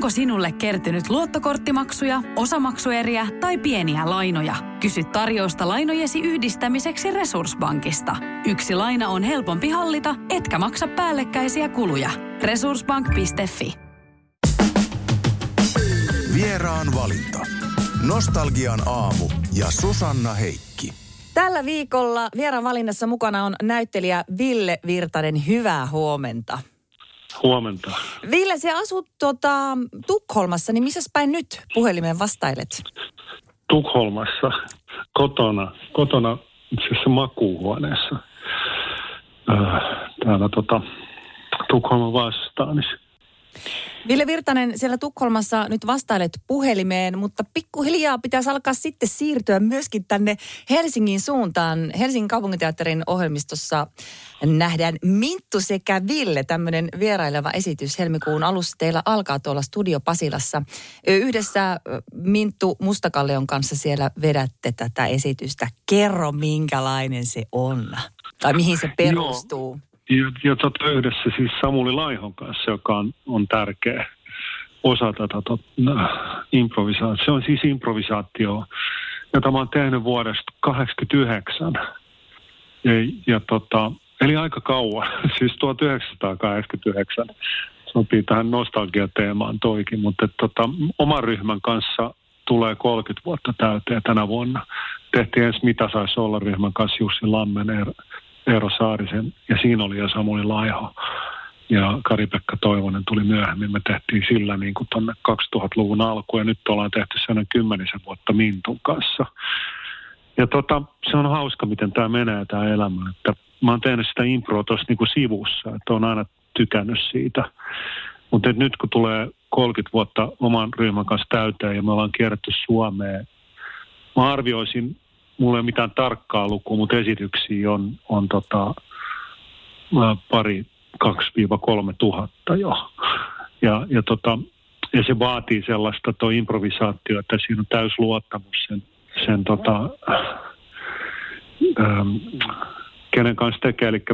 Onko sinulle kertynyt luottokorttimaksuja, osamaksueriä tai pieniä lainoja? Kysy tarjousta lainojesi yhdistämiseksi Resursbankista. Yksi laina on helpompi hallita, etkä maksa päällekkäisiä kuluja. Resursbank.fi. Vieraan valinta. Nostalgian aamu ja Susanna Heikki. Tällä viikolla Vieraan valinnassa mukana on näyttelijä Ville Virtanen. Hyvää huomenta. Huomenta. Ville, sä asut Tukholmassa, niin missä päin nyt puhelimeen vastailet? Tukholmassa, kotona itse asiassa makuuhuoneessa. Täällä Tukholman vastaamissa. Ville Virtanen, siellä Tukholmassa nyt vastailet puhelimeen, mutta pikkuhiljaa pitäisi alkaa sitten siirtyä myöskin tänne Helsingin suuntaan. Helsingin kaupunginteatterin ohjelmistossa nähdään Minttu sekä Ville, tämmöinen vieraileva esitys helmikuun alussa teillä alkaa tuolla Studio Pasilassa. Yhdessä Minttu Mustakallion kanssa siellä vedätte tätä esitystä. Kerro, minkälainen se on tai mihin se perustuu. Joo. Ja yhdessä siis Samuli Laihon kanssa, joka on tärkeä osa tätä improvisaatiota. Se on siis improvisaatio, jota mä oon tehnyt vuodesta 1989. Eli aika kauan, siis 1989. Sopii tähän nostalgiateemaan toikin, mutta oman ryhmän kanssa tulee 30 vuotta täyteen tänä vuonna. Tehtiin ensin Mitä saisi olla ryhmän kanssa Jussi Lammeneer, Eero Saarisen, ja siinä oli jo Samuli Laiho ja Kari-Pekka Toivonen tuli myöhemmin. Me tehtiin sillä niin kuin tuonne 2000-luvun alkuun ja nyt ollaan tehty sellainen 10 vuotta Mintun kanssa. Ja se on hauska, miten tämä menee tämä elämä. Että mä oon tehnyt sitä improa tuossa niin kuin sivussa, että oon aina tykännyt siitä. Mutta nyt kun tulee 30 vuotta oman ryhmän kanssa täyteen ja me ollaan kierretty Suomeen, mä arvioisin... Mulla ei ole mitään tarkkaa lukua, mutta esityksiä on 2,000–3,000 jo. Ja se vaatii sellaista tuo improvisaatio, että siinä on täys luottamus kenen kanssa tekee. Eli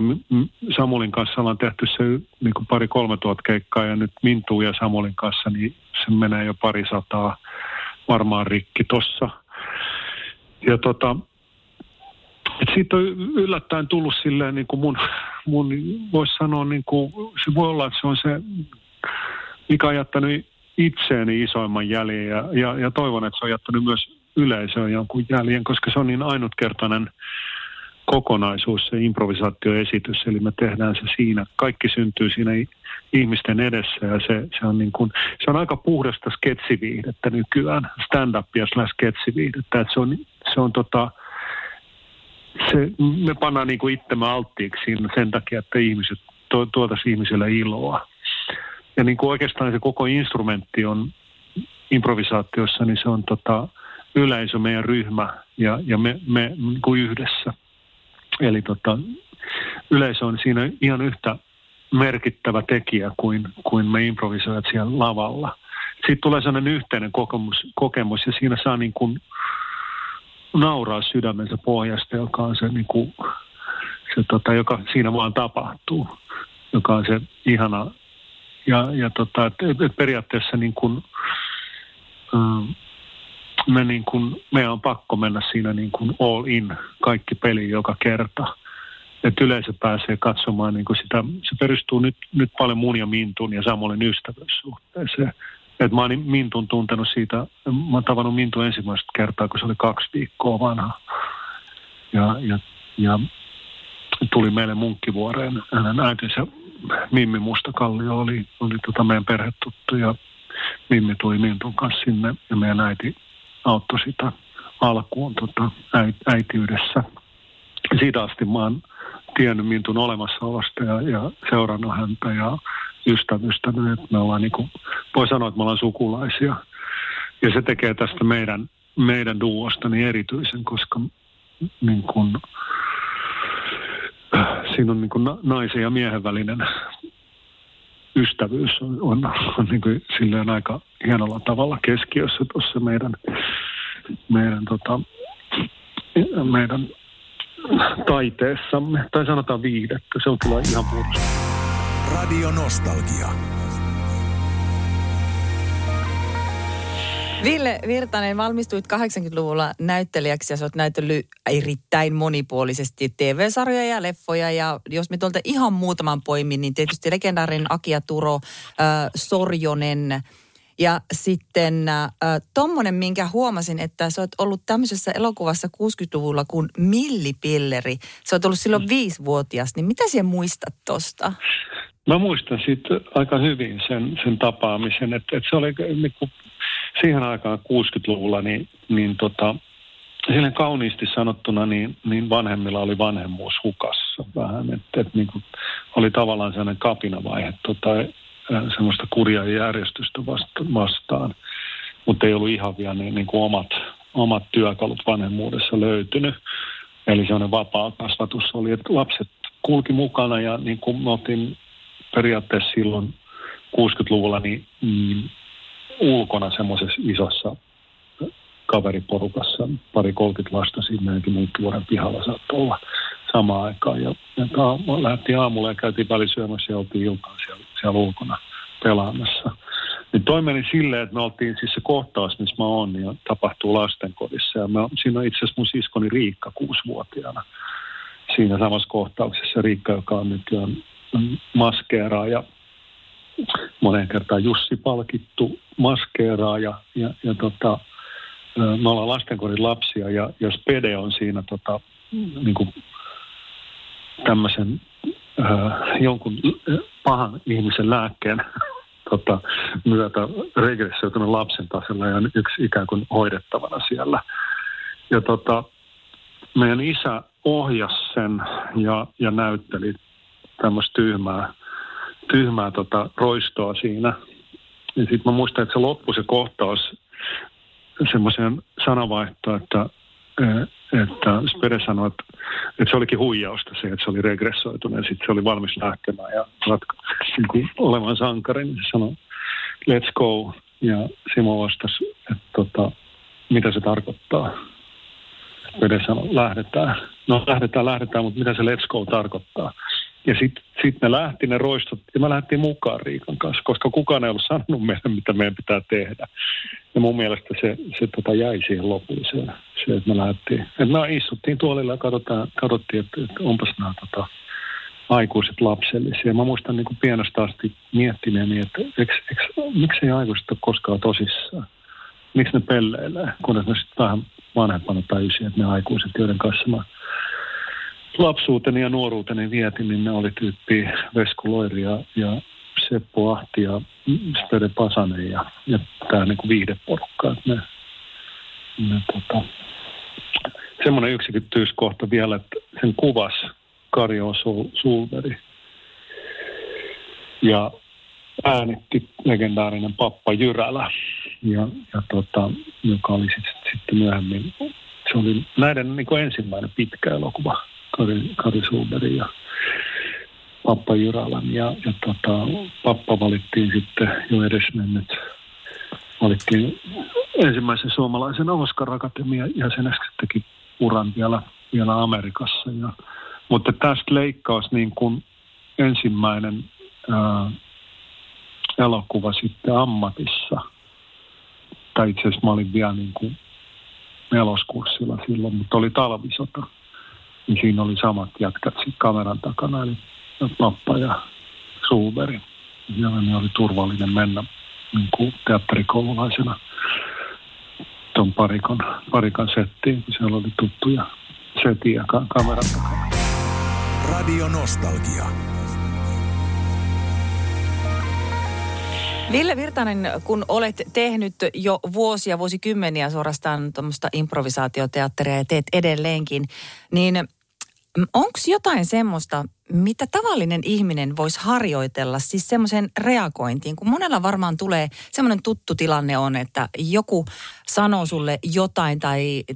Samulin kanssa ollaan tehty se niin kuin 2,000–3,000 keikkaa ja nyt Mintuun ja Samulin kanssa, niin se menee jo 200 varmaan rikki tossa. Ja siitä on yllättäen tullut silleen niin kuin mun voisi sanoa niin kuin, se voi olla, että se on se, mikä on jättänyt itseeni isoimman jäljen ja toivon, että se on jättänyt myös yleisöön jonkun jäljen, koska se on niin ainutkertainen kokonaisuus, se improvisaatioesitys, eli me tehdään se siinä, kaikki syntyy siinä ihmisten edessä ja se on niin kuin, se on aika puhdasta sketsiviihdettä nykyään, stand-upia/sketsiviihdettä, että me pannaan niin kuin itsemme alttiiksi siinä sen takia, että ihmiset, tuotaisiin ihmisille iloa. Ja niin kuin oikeastaan se koko instrumentti on improvisaatiossa, niin se on yleisö, meidän ryhmä ja me niin kuin yhdessä. Eli yleisö on siinä ihan yhtä merkittävä tekijä kuin me improvisoijat siellä lavalla. Sitten tulee sellainen yhteinen kokemus ja siinä saa niin kuin nauraa sydämensä pohjasta, joka on se, niin kuin, se joka siinä vaan tapahtuu, joka on se ihana. Et periaatteessa niin kuin, meidän on pakko mennä siinä niin kuin all in, kaikki peli joka kerta. Että yleisö pääsee katsomaan niin kuin sitä, se perustuu nyt paljon mun ja Mintun ja Samulin ystävyyssuhteeseen. Että mä oon Mintun tuntenut siitä, mä oon tavannut Mintun ensimmäistä kertaa, kun se oli 2 viikkoa vanha. Ja tuli meille Munkkivuoreen, hänen äitinsä Mimmi Mustakallio oli meidän perhetuttu ja Mimmi tuli Mintun kanssa sinne ja meidän äiti auttoi sitä alkuun äitiydessä. Siitä asti mä oon tiennyt Mintun olemassaolosta ja seurannut häntä ja ystävystänyt. Me ollaan voi sanoa, että me ollaan sukulaisia. Ja se tekee tästä meidän duosta niin erityisen, koska niin kun, siinä on niin kun naisen ja miehen välinen ystävyys on niin kuin silleen aika hienolla tavalla keskiössä tuossa meidän taiteessamme, tai sanotaan viihdettä, se on kyllä ihan puhdasta. Radio Nostalgia. Ville Virtanen, valmistuit 80-luvulla näyttelijäksi ja sä oot näytellyt erittäin monipuolisesti TV-sarjoja ja leffoja. Ja jos me tuolta ihan muutaman poimin, niin tietysti legendaarinen Aki ja Turo, Sorjonen. Ja sitten tommonen, minkä huomasin, että sä oot ollut tämmöisessä elokuvassa 60-luvulla kuin Millipilleri. Sä oot ollut silloin 5-vuotias, niin mitä sä muistat tosta? Mä muistan sitten aika hyvin sen tapaamisen, että se oli niinku siihen aikaan 60-luvulla, niin silleen kauniisti sanottuna, niin vanhemmilla oli vanhemmuus hukassa vähän, että niinku oli tavallaan sellainen kapinavaihe semmoista kurjaa järjestystä vastaan, mutta ei ollut ihan vielä niin kuin omat työkalut vanhemmuudessa löytynyt. Eli sellainen vapaa kasvatus oli, että lapset kulki mukana ja niin kuin me oltiin periaatteessa silloin 60-luvulla niin ulkona semmoisessa isossa kaveriporukassa, pari 30 lasta siinä näinkin Munkkivuoren pihalla saattoi olla samaan aikaan. Ja lähdettiin aamulla ja käytiin välisyömässä ja oltiin iltaan siellä ulkona pelaamassa. Niin toi meni silleen, että me oltiin siis se kohtaus, missä mä oon, niin tapahtuu lastenkodissa. Ja siinä on itse asiassa mun siskoni Riikka 6-vuotiaana siinä samassa kohtauksessa. Riikka, joka on nykyään maskeeraaja, moneen kertaan Jussi palkittu maskeeraaja. Ja me ollaan lastenkodin lapsia ja Spede on siinä niin kuin tämmöisen jonkun pahan ihmisen lääkkeen myötä regressioitunut lapsen tasolla ja yksi ikään kuin hoidettavana siellä. Ja meidän isä ohjasi sen ja näytteli tämmöistä tyhmää roistoa siinä. Ja sitten mä muistan, että se loppui se kohtaus semmoiseen sanavaihtoon, että Spede sanoi, että se olikin huijausta se, että se oli regressoitunut ja sitten se oli valmis lähtemään ja niin olevan sankari, niin se sanoi let's go ja Simo vastasi, että mitä se tarkoittaa. Spede sanoi, lähdetään, mutta mitä se let's go tarkoittaa. Ja sitten ne lähti, ne roistot, ja me lähdettiin mukaan Riikan kanssa, koska kukaan ei ollut sanonut meille, mitä meidän pitää tehdä. Ja mun mielestä se jäi siihen lopulliseen, se, että me lähdettiin. Että me istuttiin tuolilla ja katsottiin, että onpas nämä aikuiset lapsellisia. Mä muistan niin kuin pienestä asti miettineeni, että miksei aikuiset ole koskaan tosissaan. Miksi ne pelleilee, kun ne sitten vähän vanhempana täysin, että ne aikuiset, joiden kanssa mä lapsuuteni ja nuoruuteni vietin, niin ne oli tyyppiä Vesku Loiri ja Seppo Ahti ja Spede Pasanen ja tämä niinku viihdeporukka. Että ne semmoinen yksityiskohta vielä, että sen kuvasi Karjoa Sulveri ja äänitti legendaarinen pappa Jyrälä, ja joka oli sitten myöhemmin. Se oli näiden niin kuin ensimmäinen pitkä elokuva, Kari Sulberin ja pappa Jyrälän. Ja pappa valittiin sitten jo edesmennyt. Valittiin ensimmäisen suomalaisen Oscar-akatemian jäseneksi, teki uran vielä Amerikassa. Mutta tästä leikkausi niin kuin ensimmäinen elokuva sitten ammatissa. Tai itse asiassa mä olin vielä niin kuin neloskurssilla silloin, mutta oli talvisota. Niin siinä oli samat jätkät kameran takana, eli pappa ja Sulveri. Siellä ne oli turvallinen mennä niin kuin teatterikoululaisena tuon parikan settiin, kun siellä oli tuttuja setiä kameran takana. Radio Nostalgia. Ville Virtanen, kun olet tehnyt jo vuosikymmeniä suorastaan tuommoista improvisaatioteatteria ja teet edelleenkin, niin onko jotain semmoista, mitä tavallinen ihminen voisi harjoitella siis semmoiseen reagointiin? Kun monella varmaan tulee semmoinen tuttu tilanne on, että joku sanoo sulle jotain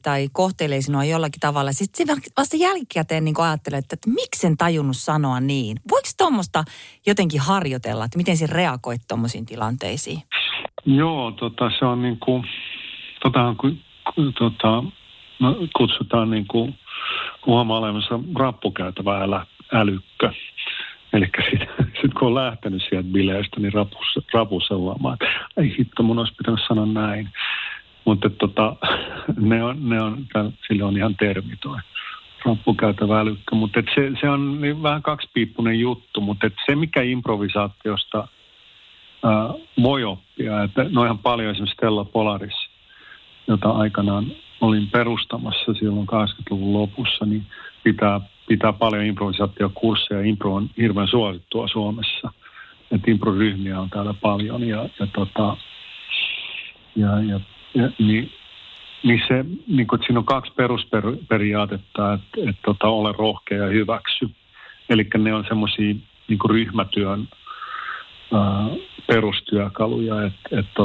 tai kohtelee sinua jollakin tavalla. Sitten vasta jälkikäteen niin ajattelee, että miksi en tajunnut sanoa niin? Voiko tuommoista jotenkin harjoitella, että miten sinä reagoit tuommoisiin tilanteisiin? Joo, se on niin kuin, no, kutsutaan niin kuin huomaa olemassa rappukäytävää älykkö. Eli sitten kun on lähtenyt sieltä bileistä, niin rapussa huomaa, että ei hitto, mun olisi pitänyt sanoa näin. Mutta sille on ihan termi tuo rappukäytävä älykkä. Mutta se on niin vähän kaksipiippunen juttu, mutta se mikä improvisaatiosta voi oppia, että no ihan paljon esimerkiksi Stella Polaris, jota aikanaan olin perustamassa silloin 80-luvun lopussa, niin pitää paljon improvisaatiokursseja. Impro on hirveän suosittua Suomessa. Että improryhmiä on täällä paljon siinä on kaksi perusperiaatetta, että ole rohkea ja hyväksy. Eli ne on semmoisia niin ryhmätyön perustyökaluja, että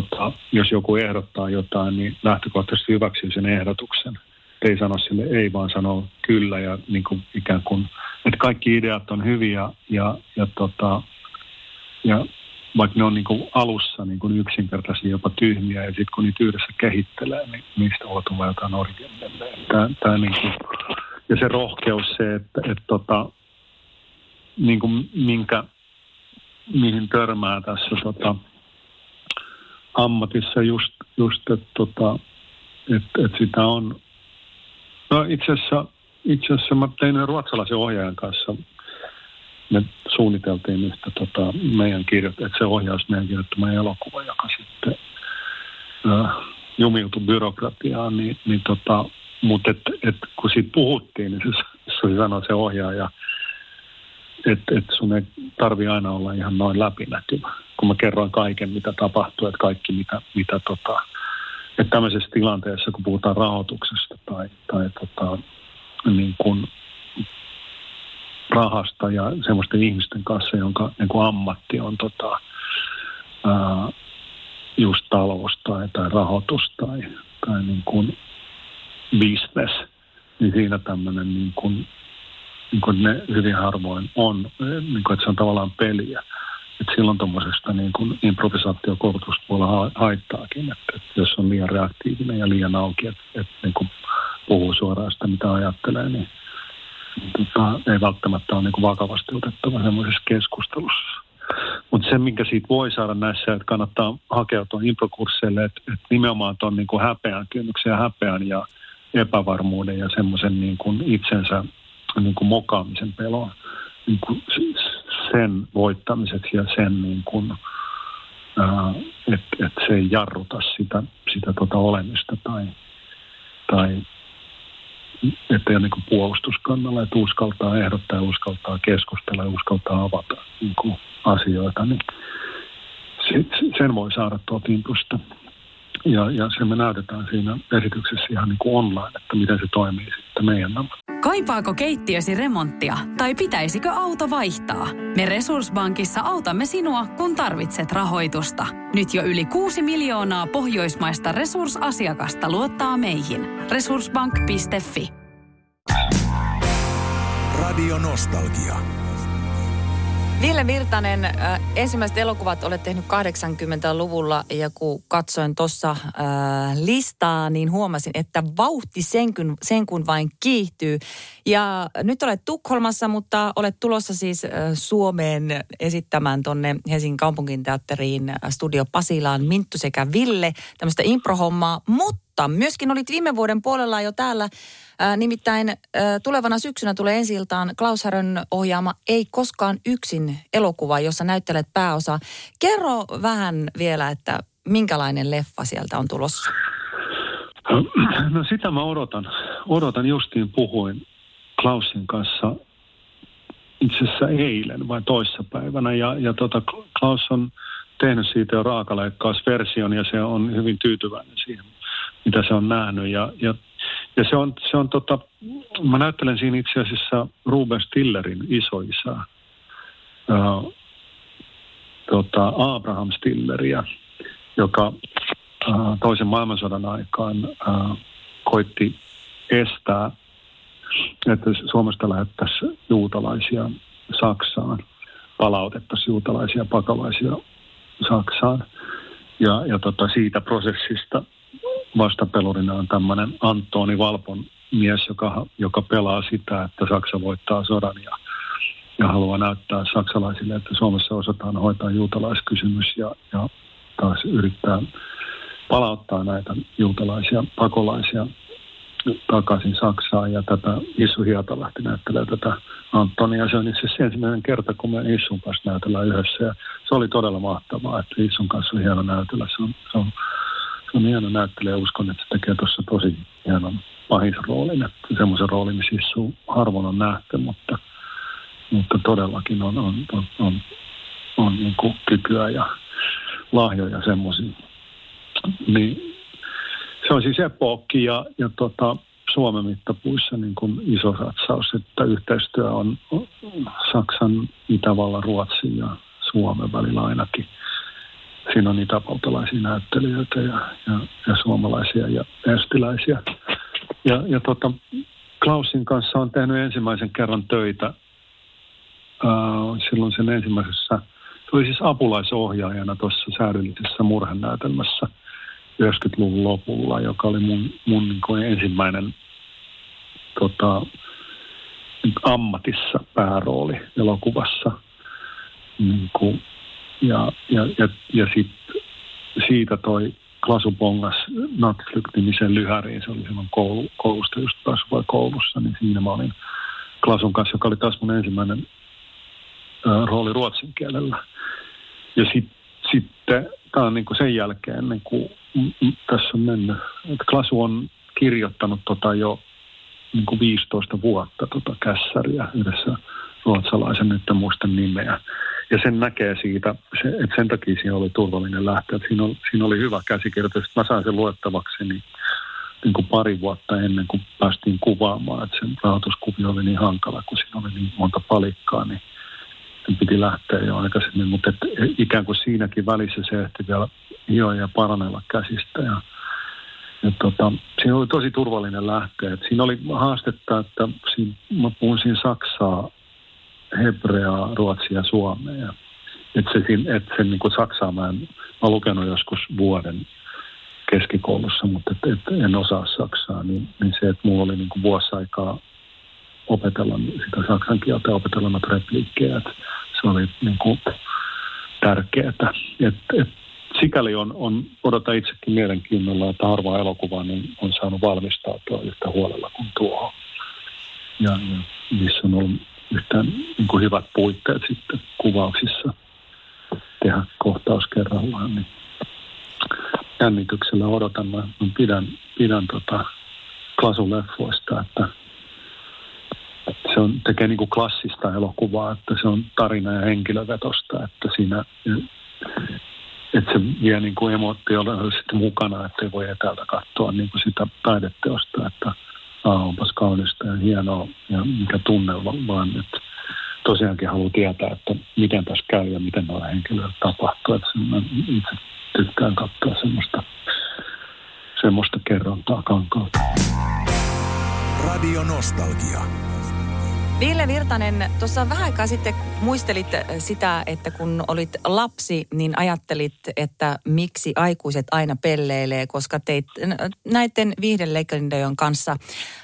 jos joku ehdottaa jotain, niin lähtökohtaisesti hyväksyy sen ehdotuksen. Ei sano sille ei, vaan sano kyllä ja niin kuin ikään kuin, että kaikki ideat on hyviä ja vaikka ne on niin kuin alussa niin kuin yksinkertaisia, jopa tyhmiä, ja sitten kun niitä yhdessä kehittelee, niin niistä tulee jotain originelleja. Niin ja se rohkeus se, että niin kuin mihin törmää tässä ammatissa just että sitä on. No itse asiassa mä tein ruotsalaisen ohjaajan kanssa. Me suunniteltiin yhtä meidän että se ohjaus meidän kirjoittama elokuva, joka sitten jumiutui byrokratiaan, mutta kun siitä puhuttiin, niin se sanoi se ohjaaja, että sun ei tarvitse aina olla ihan noin läpinäkyvä, kun mä kerroin kaiken, mitä tapahtuu, että kaikki, mitä että tämmöisessä tilanteessa, kun puhutaan rahoituksesta tai niin kuin rahasta ja semmoisten ihmisten kanssa, jonka niin kuin ammatti on just talous tai rahoitus tai niin kuin business, niin siinä tämmöinen niin kuin ne hyvin harvoin on, niin kuin, että se on tavallaan peliä. Et silloin tuommoisesta niin kuin improvisaatiokoulutuspuolella haittaakin, että jos on liian reaktiivinen ja liian auki, että niin kuin puhuu suoraan sitä, mitä ajattelee, niin ei välttämättä ole niin kuin vakavasti otettava semmoisessa keskustelussa. Mutta se, minkä siitä voi saada näissä, että kannattaa hakeutua improkursseille, että nimenomaan tuon niin kuin häpeän, kynnyksen ja häpeän ja epävarmuuden ja semmoisen niin kuin itsensä niin kuin mokaamisen pelon niin kuin sen voittamiseksi ja sen, niin kuin, että se ei jarruta sitä olemista tai että ei ole niin puolustuskannalla, että uskaltaa ehdottaa, uskaltaa keskustella ja uskaltaa avata niin kuin asioita, niin sen voi saada tuolta improsta. Ja sen me näytetään siinä esityksessä ihan niin kuin online, että miten se toimii sitten meidän namassa. Kaipaako keittiösi remonttia tai pitäisikö auto vaihtaa? Me Resursbankissa autamme sinua, kun tarvitset rahoitusta. Nyt jo yli 6 miljoonaa pohjoismaista resursasiakasta luottaa meihin. Resursbank.fi. Radio Nostalgia. Ville Virtanen, ensimmäiset elokuvat olet tehnyt 80-luvulla ja kun katsoin tuossa listaa, niin huomasin, että vauhti sen kun vain kiihtyy. Ja nyt olet Tukholmassa, mutta olet tulossa siis Suomeen esittämään tuonne Helsingin kaupunginteatteriin Studio Pasilaan Minttu sekä Ville, tämmöistä improhommaa, mutta myöskin olit viime vuoden puolella jo täällä. Nimittäin tulevana syksynä tulee ensi-iltaan Klaus Härön ohjaama Ei Koskaan Yksin -elokuva, jossa näyttelet pääosaa. Kerro vähän vielä, että minkälainen leffa sieltä on tulossa? No sitä mä odotan. Justiin puhuin Klausin kanssa itse asiassa eilen vai toissapäivänä. Ja Klaus on tehnyt siitä jo raakaleikkausversion ja se on hyvin tyytyväinen siihen, mitä se on nähnyt ja se on mä näyttelen siinä itse asiassa Ruben Stillerin isoisää, Abraham Stilleria, joka toisen maailmansodan aikaan koitti estää, että Suomesta lähettäisiin juutalaisia Saksaan, palautettaisiin juutalaisia pakolaisia Saksaan ja siitä prosessista vastapelurina on tämmöinen Antonio Valpon mies, joka pelaa sitä, että Saksa voittaa sodan ja haluaa näyttää saksalaisille, että Suomessa osataan hoitaa juutalaiskysymys ja taas yrittää palauttaa näitä juutalaisia pakolaisia takaisin Saksaan. Ja tätä Issu Hietalahti näyttelee tätä Antonia. Se on itse asiassa ensimmäinen kerta, kun me Issun kanssa näytellään yhdessä. Ja se oli todella mahtavaa, että Issun kanssa oli hieno näytellä. Se on hieno näyttelijä ja uskon, että se tekee tuossa tosi hienon pahisroolin. Semmoisen roolin, missä Issu harvoin on nähty, mutta todellakin on niin kuin kykyä ja lahjoja semmoisia. Niin, se on siis epookki ja Suomen mittapuissa niin kuin iso ratsaus, että yhteistyö on Saksan, Itävallan, Ruotsin ja Suomen välillä ainakin. Siinä on itävaltalaisia näyttelijöitä ja suomalaisia ja estiläisiä. Ja Klausin kanssa on tehnyt ensimmäisen kerran töitä. Silloin sen ensimmäisessä, se oli siis apulaisohjaajana tuossa säädöllisessä murhenäytelmässä 90-luvun lopulla, joka oli mun niin kuin ensimmäinen ammatissa päärooli elokuvassa. Niin kuin, ja sitten siitä toi Klasu bongas Nattflykt-nimisen lyhäriin, se oli silloin koulusta just päässyt vai koulussa, niin siinä mä olin Klasun kanssa, joka oli taas mun ensimmäinen rooli ruotsin kielellä. Ja sitten tämä on niin kuin sen jälkeen, niin kuin tässä on mennyt, että Klasu on kirjoittanut jo niin kuin 15 vuotta kässäriä yhdessä ruotsalaisen, nyt en muista nimeä. Ja sen näkee siitä, että sen takia siinä oli turvallinen lähtö. Siinä oli hyvä käsikirjoitus. Mä sain sen luettavaksi niin kuin pari vuotta ennen kuin päästiin kuvaamaan. Että sen rahoituskuvio oli niin hankala, kun siinä oli niin monta palikkaa, niin piti lähteä jo aikaisemmin. Mutta ikään kuin siinäkin välissä se ehti vielä hioa ja paranella käsistä. Siinä oli tosi turvallinen lähtö. Et siinä oli haastetta, että mä puhun siinä saksaa, hebreaa, ruotsia, suomea. Että sen niin kuin saksaa mä olen lukenut joskus vuoden keskikoulussa, mutta et en osaa saksaa. Niin se, että mulla oli niin kuin vuosi aikaa opetella sitä saksan kieltä ja opetella noita repliikkejä. Se oli niin kuin tärkeää. Sikäli on odota itsekin mielenkiinnolla, että harvaa elokuvaa niin on saanut valmistautua yhtä huolella kuin tuohon. Ja missä on ollut yhtään niin kuin hyvät puitteet sitten kuvauksissa tehdä kohtaus kerrallaan, niin jännityksellä odotan. Mä pidän Klasu-leffoista, että se on, tekee niin kuin klassista elokuvaa, että se on tarina- ja henkilövetosta, että siinä, että se vie niin kuin emootiolle sitten mukana, että ei voi etäältä katsoa niin kuin sitä taideteosta, että onpas kaunista ja hienoa ja mikä tunnelma, vaan nyt tosiaankin haluan tietää, että miten tässä käy ja miten noilla henkilöillä tapahtuu. Että mä itse tykkään katsoa semmoista kerrontaa kankaalta. Radio Nostalgia. Ville Virtanen, tuossa vähän aikaa sitten muistelit sitä, että kun olit lapsi, niin ajattelit, että miksi aikuiset aina pelleilee, koska teit näiden viihdelegendojen kanssa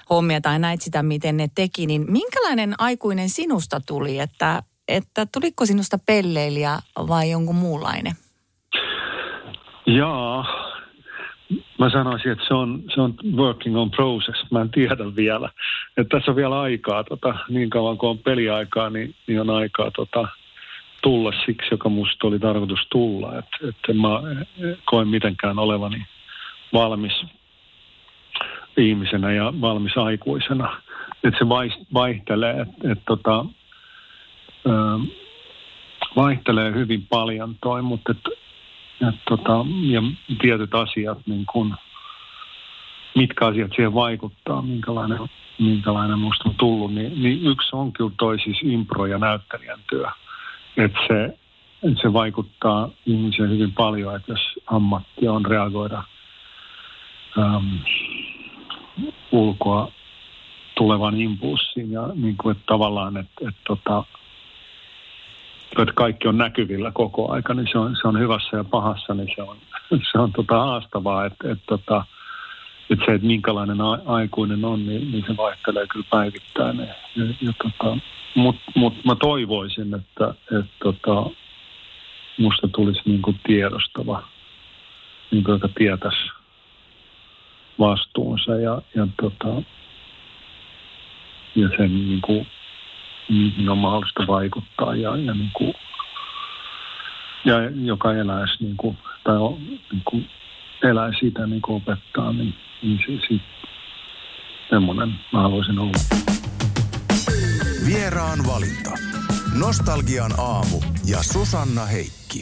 hommia tai näit sitä, miten ne teki, niin minkälainen aikuinen sinusta tuli, että tuliko sinusta pelleilijä vai jonkun muunlainen? Jaa, mä sanoisin, että se on working on process. Mä en tiedä vielä. Että tässä on vielä aikaa, niin kauan kuin on peliaikaa, niin on aikaa tulla siksi, joka musta oli tarkoitus tulla. Että mä koen mitenkään olevani valmis ihmisenä ja valmis aikuisena. Että se vaihtelee, vaihtelee hyvin paljon toi, mutta ja tietyt asiat, niin kun, mitkä asiat siihen vaikuttaa, minkälainen musta on tullut, niin yksi on kyllä toi siis impro- ja näyttelijän työ. Että se vaikuttaa ihmiseen hyvin paljon, että jos ammatti on reagoida ulkoa tulevan impulssiin ja niin kuin, että tavallaan, että kaikki on näkyvillä koko aika, niin se on hyvässä ja pahassa, niin se on haastavaa, että se, että minkälainen aikuinen on, niin se vaihtelee kyllä päivittäin. Mutta mä toivoisin, että musta tulisi niin kuin tiedostava niin tietäisi vastuunsa ja sen niin kuin, mihin on mahdollista vaikuttaa ja niin kuin, ja joka eläisi niin kuin, tai niin kuin, eläisi sitä niin kuin opettaa, niin se semmoinen mä haluaisin olla. Vieraan valinta. Nostalgian aamu ja Susanna Heikki.